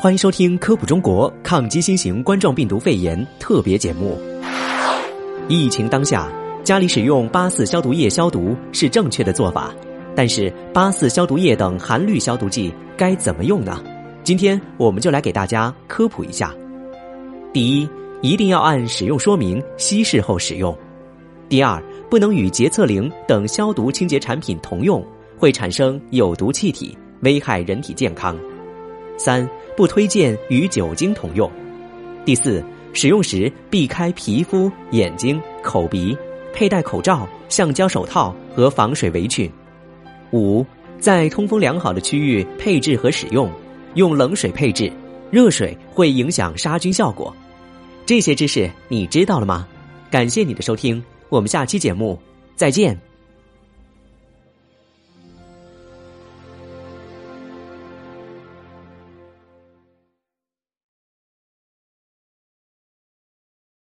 欢迎收听科普中国抗击新型冠状病毒肺炎特别节目。疫情当下，家里使用84消毒液消毒是正确的做法，但是84消毒液等含氯消毒剂该怎么用呢？今天我们就来给大家科普一下。第一，一定要按使用说明稀释后使用。第二，不能与洁厕灵等消毒清洁产品同用，会产生有毒气体，危害人体健康。三，不推荐与酒精同用。第四，使用时避开皮肤、眼睛、口鼻，佩戴口罩、橡胶手套和防水围裙。五，在通风良好的区域配置和使用，用冷水配置，热水会影响杀菌效果。这些知识你知道了吗？感谢你的收听，我们下期节目再见。